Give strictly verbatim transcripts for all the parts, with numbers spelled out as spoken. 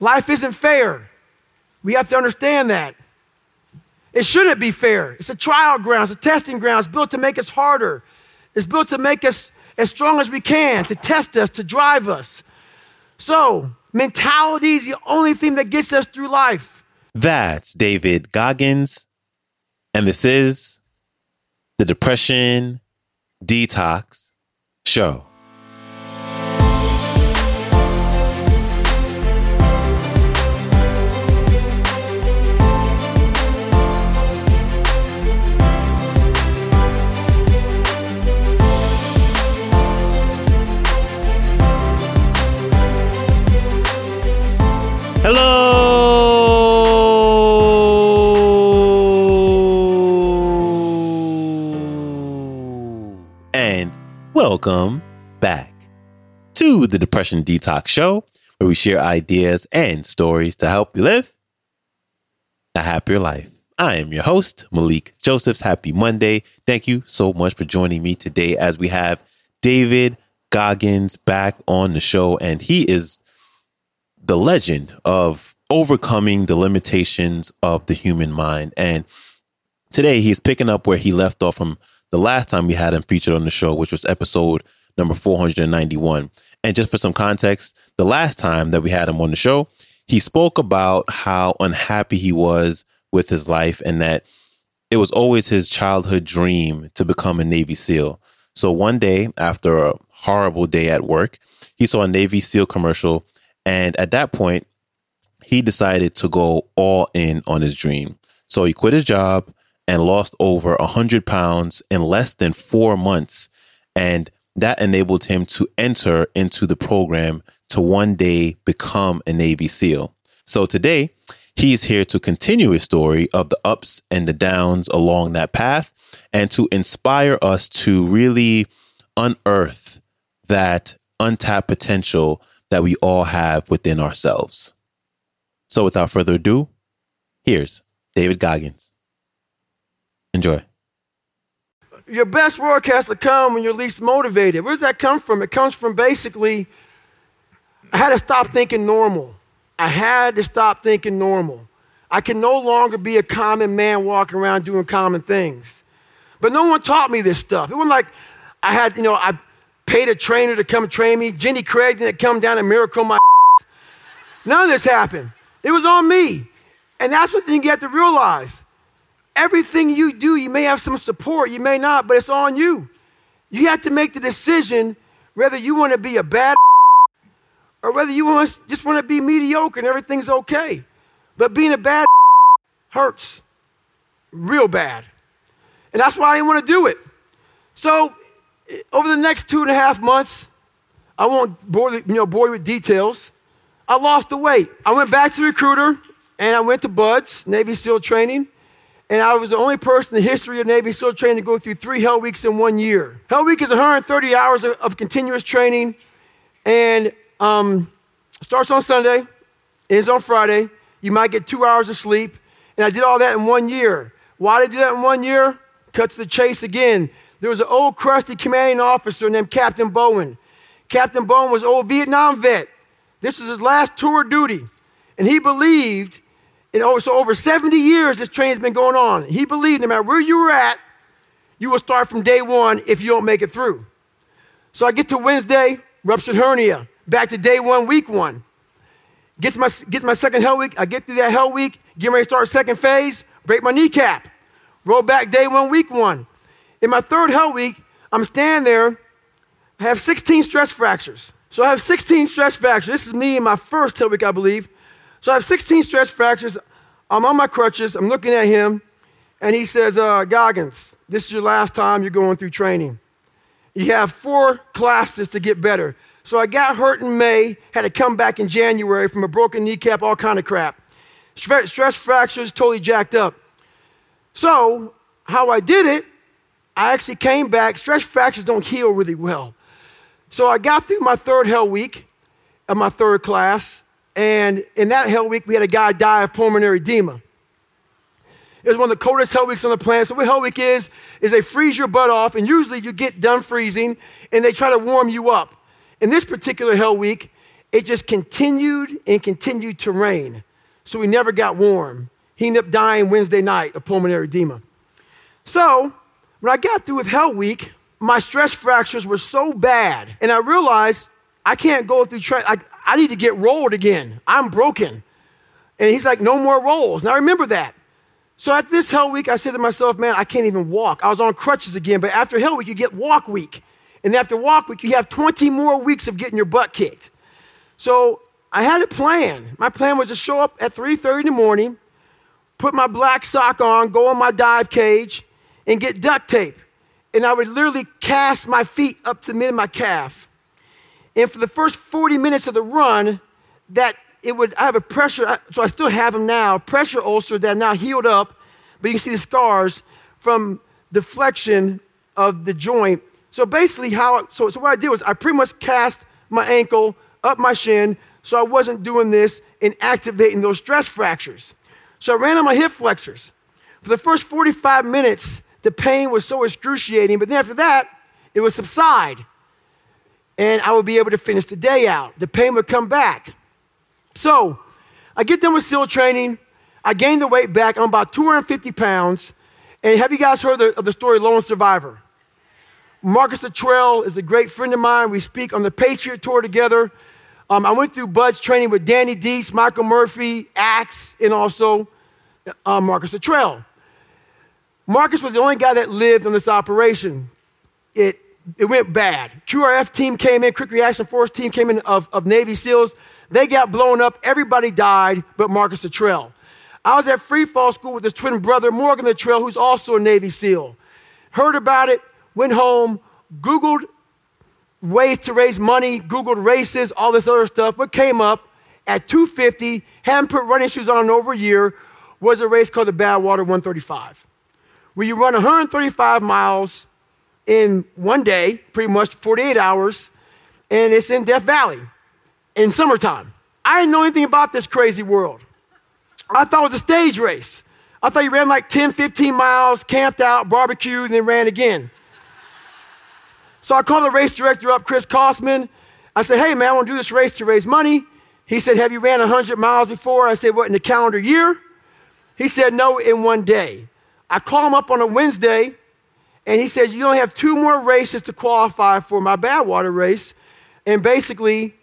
Life isn't fair. We have to understand that. It shouldn't be fair. It's a trial ground. It's a testing ground. It's built to make us harder. It's built to make us as strong as we can, to test us, to drive us. So mentality is the only thing that gets us through life. That's David Goggins. And this is The Depression Detox Show. Hello and welcome back to the Depression Detox Show, where we share ideas and stories to help you live a happier life. I am your host, Malik Josephs. Happy Monday. Thank you so much for joining me today as we have David Goggins back on the show, and he is the legend of overcoming the limitations of the human mind. And today he's picking up where he left off from the last time we had him featured on the show, which was episode number four hundred ninety-one. And just for some context, the last time that we had him on the show, he spoke about how unhappy he was with his life and that it was always his childhood dream to become a Navy SEAL. So one day, after a horrible day at work, he saw a Navy SEAL commercial. And at that point, he decided to go all in on his dream. So he quit his job and lost over one hundred pounds in less than four months. And that enabled him to enter into the program to one day become a Navy SEAL. So today, he's here to continue his story of the ups and the downs along that path and to inspire us to really unearth that untapped potential that we all have within ourselves. So without further ado, here's David Goggins. Enjoy. Your best work has to come when you're least motivated. Where does that come from? It comes from basically, I had to stop thinking normal. I had to stop thinking normal. I can no longer be a common man walking around doing common things. But no one taught me this stuff. It wasn't like I had, you know, I paid a trainer to come train me. Jenny Craig didn't come down and miracle my ass. None of this happened. It was on me. And that's one thing you have to realize. Everything you do, you may have some support, you may not, but it's on you. You have to make the decision whether you want to be a bad or whether you want just want to be mediocre and everything's okay. But being a bad hurts real bad. And that's why I didn't want to do it. So over the next two and a half months, I won't bore you know, bore you with details. I lost the weight. I went back to the recruiter, and I went to BUDS, Navy SEAL training, and I was the only person in the history of Navy SEAL training to go through three Hell Weeks in one year. Hell Week is one hundred thirty hours of, of continuous training, and um, starts on Sunday, ends on Friday. You might get two hours of sleep, and I did all that in one year. Why did I do that in one year? Cuts the chase again. There was an old crusty commanding officer named Captain Bowen. Captain Bowen was an old Vietnam vet. This was his last tour of duty. And he believed, in over, so over seventy years this training's been going on. He believed no matter where you were at, you will start from day one if you don't make it through. So I get to Wednesday, ruptured hernia, back to day one, week one. Get to my, get to my second hell week, I get through that hell week, get ready to start second phase, break my kneecap, roll back day one, week one. In my third hell week, I'm standing there, I have sixteen stress fractures. So I have sixteen stress fractures. This is me in my first hell week, I believe. So I have sixteen stress fractures. I'm on my crutches. I'm looking at him, and he says, uh, Goggins, this is your last time you're going through training. You have four classes to get better. So I got hurt in May, had to come back in January from a broken kneecap, all kind of crap. Stress fractures, totally jacked up. So how I did it, I actually came back. Stress fractures don't heal really well. So I got through my third hell week of my third class, and in that hell week, we had a guy die of pulmonary edema. It was one of the coldest hell weeks on the planet. So what hell week is, is they freeze your butt off, and usually you get done freezing, and they try to warm you up. In this particular hell week, It just continued and continued to rain. So he never got warm. He ended up dying Wednesday night of pulmonary edema. So when I got through with Hell Week, my stress fractures were so bad. And I realized I can't go through, tra- I, I need to get rolled again. I'm broken. And he's like, no more rolls. And I remember that. So at this Hell Week, I said to myself, man, I can't even walk. I was on crutches again, but after Hell Week, you get walk week. And after walk week, you have twenty more weeks of getting your butt kicked. So I had a plan. My plan was to show up at three thirty in the morning, put my black sock on, go on my dive cage, and get duct tape. And I would literally cast my feet up to mid my calf. And for the first forty minutes of the run, that it would, I have a pressure, so I still have them now, pressure ulcer that now healed up, but you can see the scars from the flexion of the joint. So basically how, so, so what I did was I pretty much cast my ankle up my shin so I wasn't doing this and activating those stress fractures. So I ran on my hip flexors. For the first forty-five minutes, the pain was so excruciating, but then after that, it would subside and I would be able to finish the day out. The pain would come back. So I get done with SEAL training. I gain the weight back. I'm about two hundred fifty pounds. And have you guys heard of the story Lone Survivor? Marcus Luttrell is a great friend of mine. We speak on the Patriot Tour together. Um, I went through BUDS training with Danny Dietz, Michael Murphy, Axe, and also uh, Marcus Luttrell. Marcus was the only guy that lived on this operation. It, it went bad. Q R F team came in, Quick Reaction Force team came in of, of Navy SEALs. They got blown up. Everybody died but Marcus Luttrell. I was at free fall school with his twin brother, Morgan Atrill, who's also a Navy SEAL. Heard about it, went home, Googled ways to raise money, Googled races, all this other stuff. What came up at two fifty, hadn't put running shoes on in over a year, was a race called the Badwater one thirty-five, where you run one hundred thirty-five miles in one day, pretty much forty-eight hours, and it's in Death Valley. In summertime. I didn't know anything about this crazy world. I thought it was a stage race. I thought you ran like ten, fifteen miles, camped out, barbecued, and then ran again. So I called the race director up, Chris Kostman. I said, hey man, I want to do this race to raise money. He said, have you ran one hundred miles before? I said, what, in the calendar year? He said, no, in one day. I called him up on a Wednesday, and he says, you only have two more races to qualify for my Badwater race, and basically,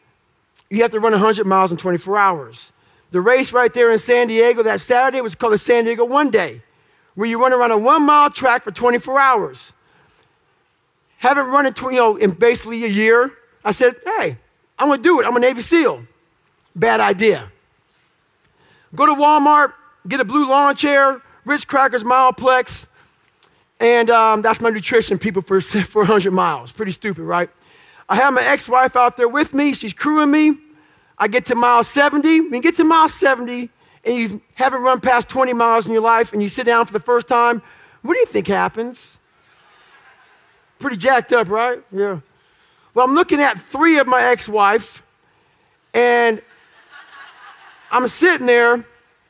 you have to run one hundred miles in twenty-four hours. The race right there in San Diego that Saturday was called the San Diego One Day, where you run around a one-mile track for twenty-four hours. Haven't run in, you know, in basically a year. I said, hey, I'm going to do it. I'm a Navy SEAL. Bad idea. Go to Walmart, get a blue lawn chair, Ritz Crackers, Mileplex, and um, that's my nutrition, people, for, for one hundred miles. Pretty stupid, right? I have my ex-wife out there with me. She's crewing me. I get to mile seventy. When you get to mile seventy and you haven't run past twenty miles in your life and you sit down for the first time, what do you think happens? Pretty jacked up, right? Yeah. Well, I'm looking at three of my ex-wife and I'm sitting there.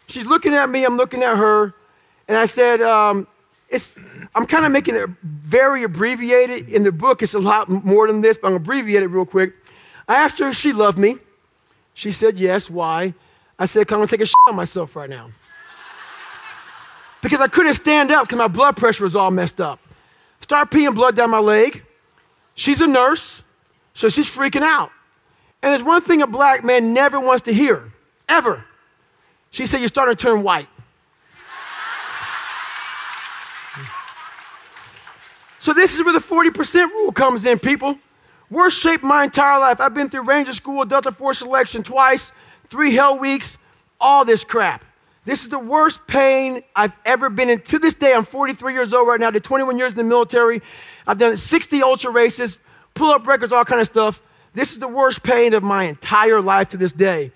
She's looking at me. I'm looking at her. And I said, um, It's, I'm kind of making it very abbreviated. In the book, it's a lot more than this, but I'm going to abbreviate it real quick. I asked her if she loved me. She said, yes. Why? I said, because I'm going to take a shit on myself right now. Because I couldn't stand up because my blood pressure was all messed up. Start peeing blood down my leg. She's a nurse, so she's freaking out. And there's one thing a black man never wants to hear, ever. She said, you're starting to turn white. So this is where the forty percent rule comes in, people. Worst shape my entire life. I've been through Ranger School, Delta Force Selection twice, three Hell Weeks, all this crap. This is the worst pain I've ever been in. To this day, I'm forty-three years old right now. I did twenty-one years in the military. I've done sixty ultra races, pull-up records, all kind of stuff. This is the worst pain of my entire life to this day.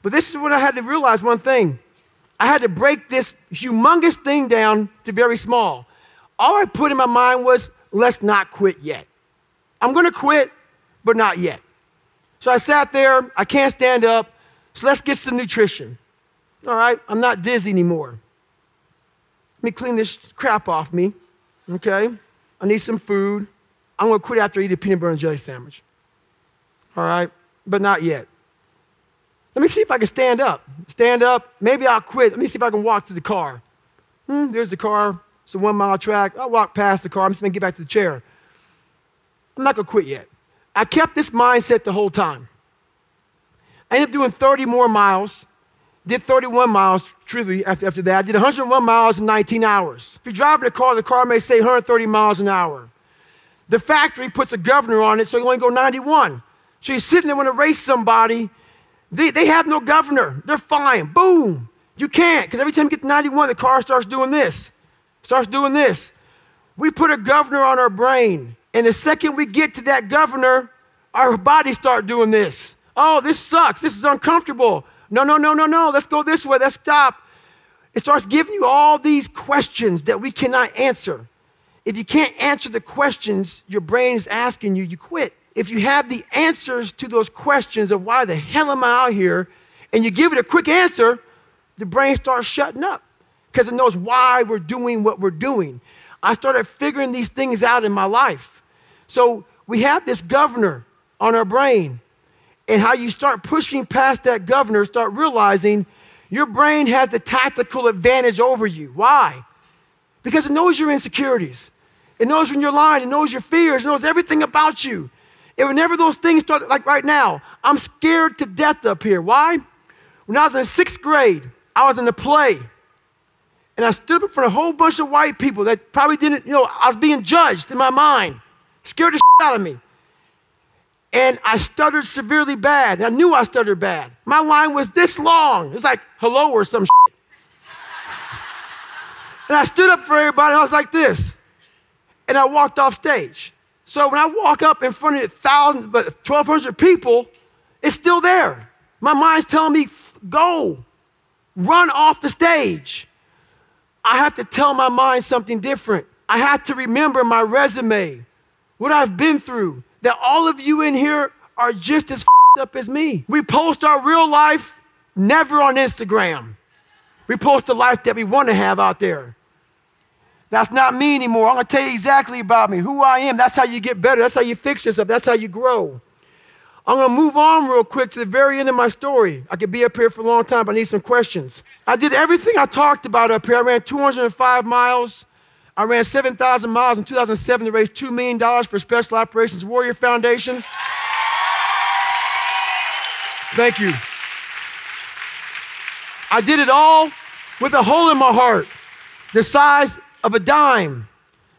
But this is when I had to realize one thing. I had to break this humongous thing down to very small. All I put in my mind was, let's not quit yet. I'm going to quit, but not yet. So I sat there. I can't stand up. So let's get some nutrition. All right, I'm not dizzy anymore. Let me clean this crap off me, okay? I need some food. I'm going to quit after I eat a peanut butter and jelly sandwich. All right, but not yet. Let me see if I can stand up. Stand up. Maybe I'll quit. Let me see if I can walk to the car. Hmm, there's the car. It's a one-mile track. I'll walk past the car. I'm just going to get back to the chair. I'm not going to quit yet. I kept this mindset the whole time. I ended up doing thirty more miles. Did thirty-one miles, truthfully, after, after that. I did one hundred one miles in nineteen hours. If you're driving a car, the car may say one hundred thirty miles an hour. The factory puts a governor on it, so you only go ninety-one. So you're sitting there when to race somebody. They, they have no governor. They're flying. Boom. You can't, because every time you get to ninety-one, the car starts doing this, starts doing this. We put a governor on our brain, and the second we get to that governor, our bodies start doing this. Oh, this sucks. This is uncomfortable. No, no, no, no, no. Let's go this way. Let's stop. It starts giving you all these questions that we cannot answer. If you can't answer the questions your brain is asking you, you quit. If you have the answers to those questions of why the hell am I out here, and you give it a quick answer, the brain starts shutting up because it knows why we're doing what we're doing. I started figuring these things out in my life. So we have this governor on our brain, and how you start pushing past that governor, start realizing your brain has the tactical advantage over you. Why? Because it knows your insecurities. It knows when you're lying. It knows your fears. It knows everything about you. And whenever those things start, like right now, I'm scared to death up here. Why? When I was in sixth grade, I was in a play. And I stood up in front of a whole bunch of white people that probably didn't, you know, I was being judged in my mind. Scared the shit out of me. And I stuttered severely bad. And I knew I stuttered bad. My line was this long. It was like, hello or some shit. And I stood up for everybody, and I was like this. And I walked off stage. So when I walk up in front of a thousand, but twelve hundred people, it's still there. My mind's telling me, go, run off the stage. I have to tell my mind something different. I have to remember my resume, what I've been through, that all of you in here are just as f***ed up as me. We post our real life never on Instagram. We post the life that we want to have out there. That's not me anymore. I'm going to tell you exactly about me, who I am. That's how you get better. That's how you fix yourself. That's how you grow. I'm going to move on real quick to the very end of my story. I could be up here for a long time, but I need some questions. I did everything I talked about up here. I ran two hundred five miles. I ran seven thousand miles in two thousand seven to raise two million dollars for Special Operations Warrior Foundation. Thank you. I did it all with a hole in my heart, the size of a dime.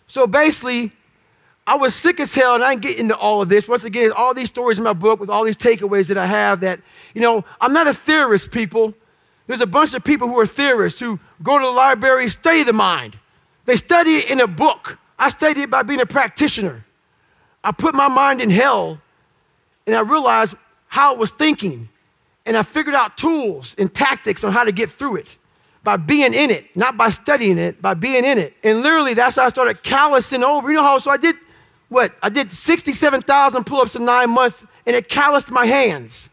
So basically, I was sick as hell, and I didn't get into all of this. Once again, all these stories in my book with all these takeaways that I have that, you know, I'm not a theorist, people. There's a bunch of people who are theorists who go to the library, study the mind. They study it in a book. I studied it by being a practitioner. I put my mind in hell, and I realized how it was thinking, and I figured out tools and tactics on how to get through it. By being in it, not by studying it, by being in it. And literally, that's how I started callousing over. You know how, so I did, what? I did sixty-seven thousand pull-ups in nine months, and it calloused my hands.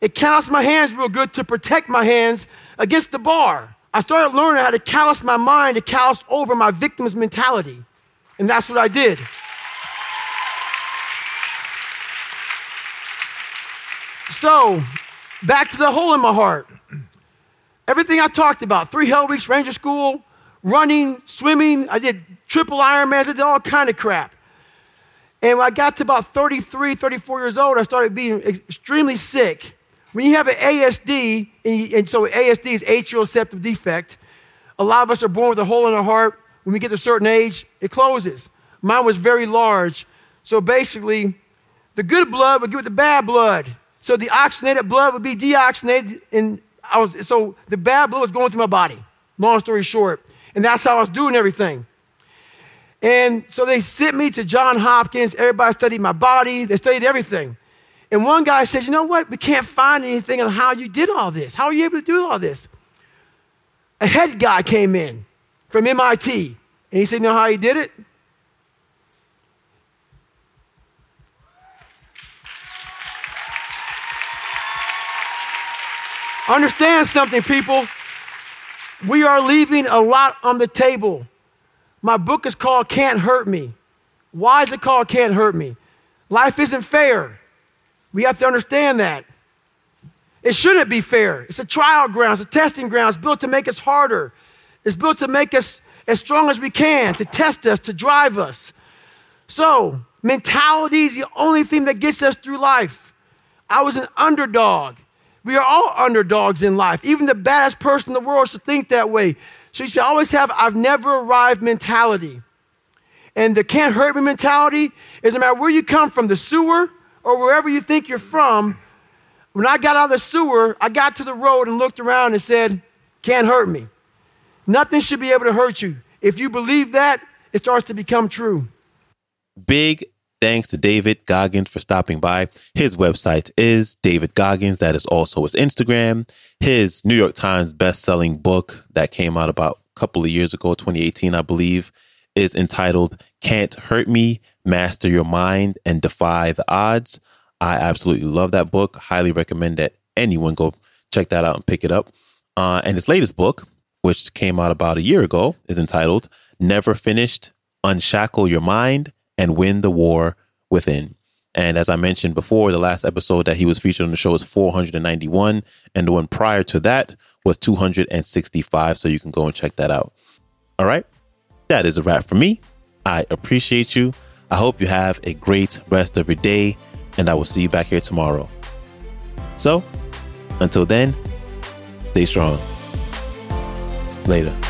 It calloused my hands real good to protect my hands against the bar. I started learning how to callous my mind, to callous over my victim's mentality. And that's what I did. So, back to the hole in my heart. Everything I talked about, three Hell Weeks, Ranger School, running, swimming. I did triple Ironmans. I did all kind of crap. And when I got to about thirty-three, thirty-four years old, I started being extremely sick. When you have an A S D, and, you, and so A S D is atrial septal defect, a lot of us are born with a hole in our heart. When we get to a certain age, it closes. Mine was very large. So basically, the good blood would get with the bad blood. So the oxygenated blood would be deoxygenated, and I was, so the bad blood was going through my body, long story short. And that's how I was doing everything. And so they sent me to Johns Hopkins. Everybody studied my body. They studied everything. And one guy says, you know what? We can't find anything on how you did all this. How are you able to do all this? A head guy came in from M I T. And he said, you know how he did it? Understand something, people. We are leaving a lot on the table. My book is called Can't Hurt Me. Why is it called Can't Hurt Me? Life isn't fair. We have to understand that. It shouldn't be fair. It's a trial ground. It's a testing ground. It's built to make us harder. It's built to make us as strong as we can, to test us, to drive us. So mentality is the only thing that gets us through life. I was an underdog. We are all underdogs in life. Even the baddest person in the world should think that way. So you should always have I've never arrived mentality. And the can't hurt me mentality is no matter where you come from, the sewer or wherever you think you're from, when I got out of the sewer, I got to the road and looked around and said, can't hurt me. Nothing should be able to hurt you. If you believe that, it starts to become true. Big thanks to David Goggins for stopping by. His website is David Goggins. That is also his Instagram. His New York Times best-selling book that came out about a couple of years ago, twenty eighteen, I believe, is entitled Can't Hurt Me: Master Your Mind and Defy the Odds. I absolutely love that book. Highly recommend that anyone go check that out and pick it up. Uh, and his latest book, which came out about a year ago, is entitled Never Finished: Unshackle Your Mind and Win the War Within. And as I mentioned before, the last episode that he was featured on the show is four hundred ninety-one. And the one prior to that was two hundred sixty-five. So you can go and check that out. All right. That is a wrap for me. I appreciate you. I hope you have a great rest of your day, and I will see you back here tomorrow. So, until then, stay strong. Later.